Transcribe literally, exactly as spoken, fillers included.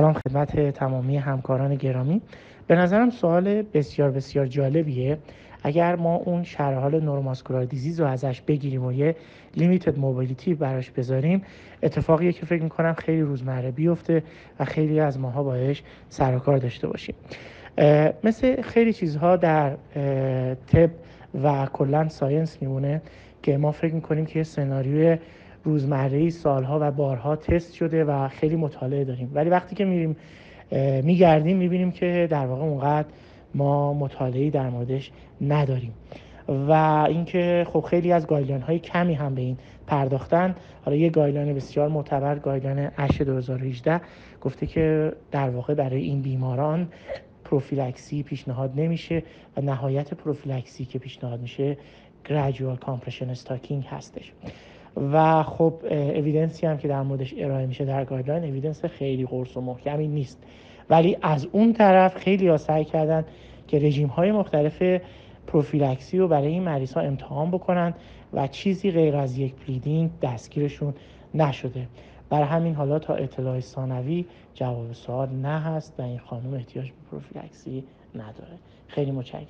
سلام خدمت تمامی همکاران گرامی. به نظرم سوال بسیار بسیار جالبیه. اگر ما اون شرح حال نورو ماسکورال دیزیز رو ازش بگیریم و یه لیمیتد موبیلیتی براش بذاریم، اتفاقیه که فکر می‌کنم خیلی روزمره بیفته و خیلی از ماها باهاش سر و کار داشته باشیم. مثل خیلی چیزها در تب و کلن ساینس میمونه که ما فکر می‌کنیم که سناریوی روزمره‌ای سالها و بارها تست شده و خیلی مطالعه داریم، ولی وقتی که میریم میگردیم میبینیم که در واقع اونقدر ما مطالعه‌ای در موردش نداریم و اینکه خب خیلی از گایدلاین های کمی هم به این پرداختن. حالا یه گایدلاین بسیار معتبر، گایدلاین اش دو هزار و هجده، گفته که در واقع برای این بیماران پروفیلکسی پیشنهاد نمیشه و نهایت پروفیلکسی که پیشنهاد میشه gradual compression stocking هستش و خب اویدنسی هم که در موردش ارائه میشه در گایدلاین اویدنس خیلی قرص و محکمی نیست، ولی از اون طرف خیلی ها سعی کردن که رژیم های مختلف پروفیلکسی رو برای این مریض ها امتحان بکنن و چیزی غیر از یک پلیدینگ دستگیرشون نشده. بر همین حالا تا اطلاع ثانوی جواب سوال نه هست و این خانم احتیاج به پروفیلکسی نداره. خیلی متشکرم.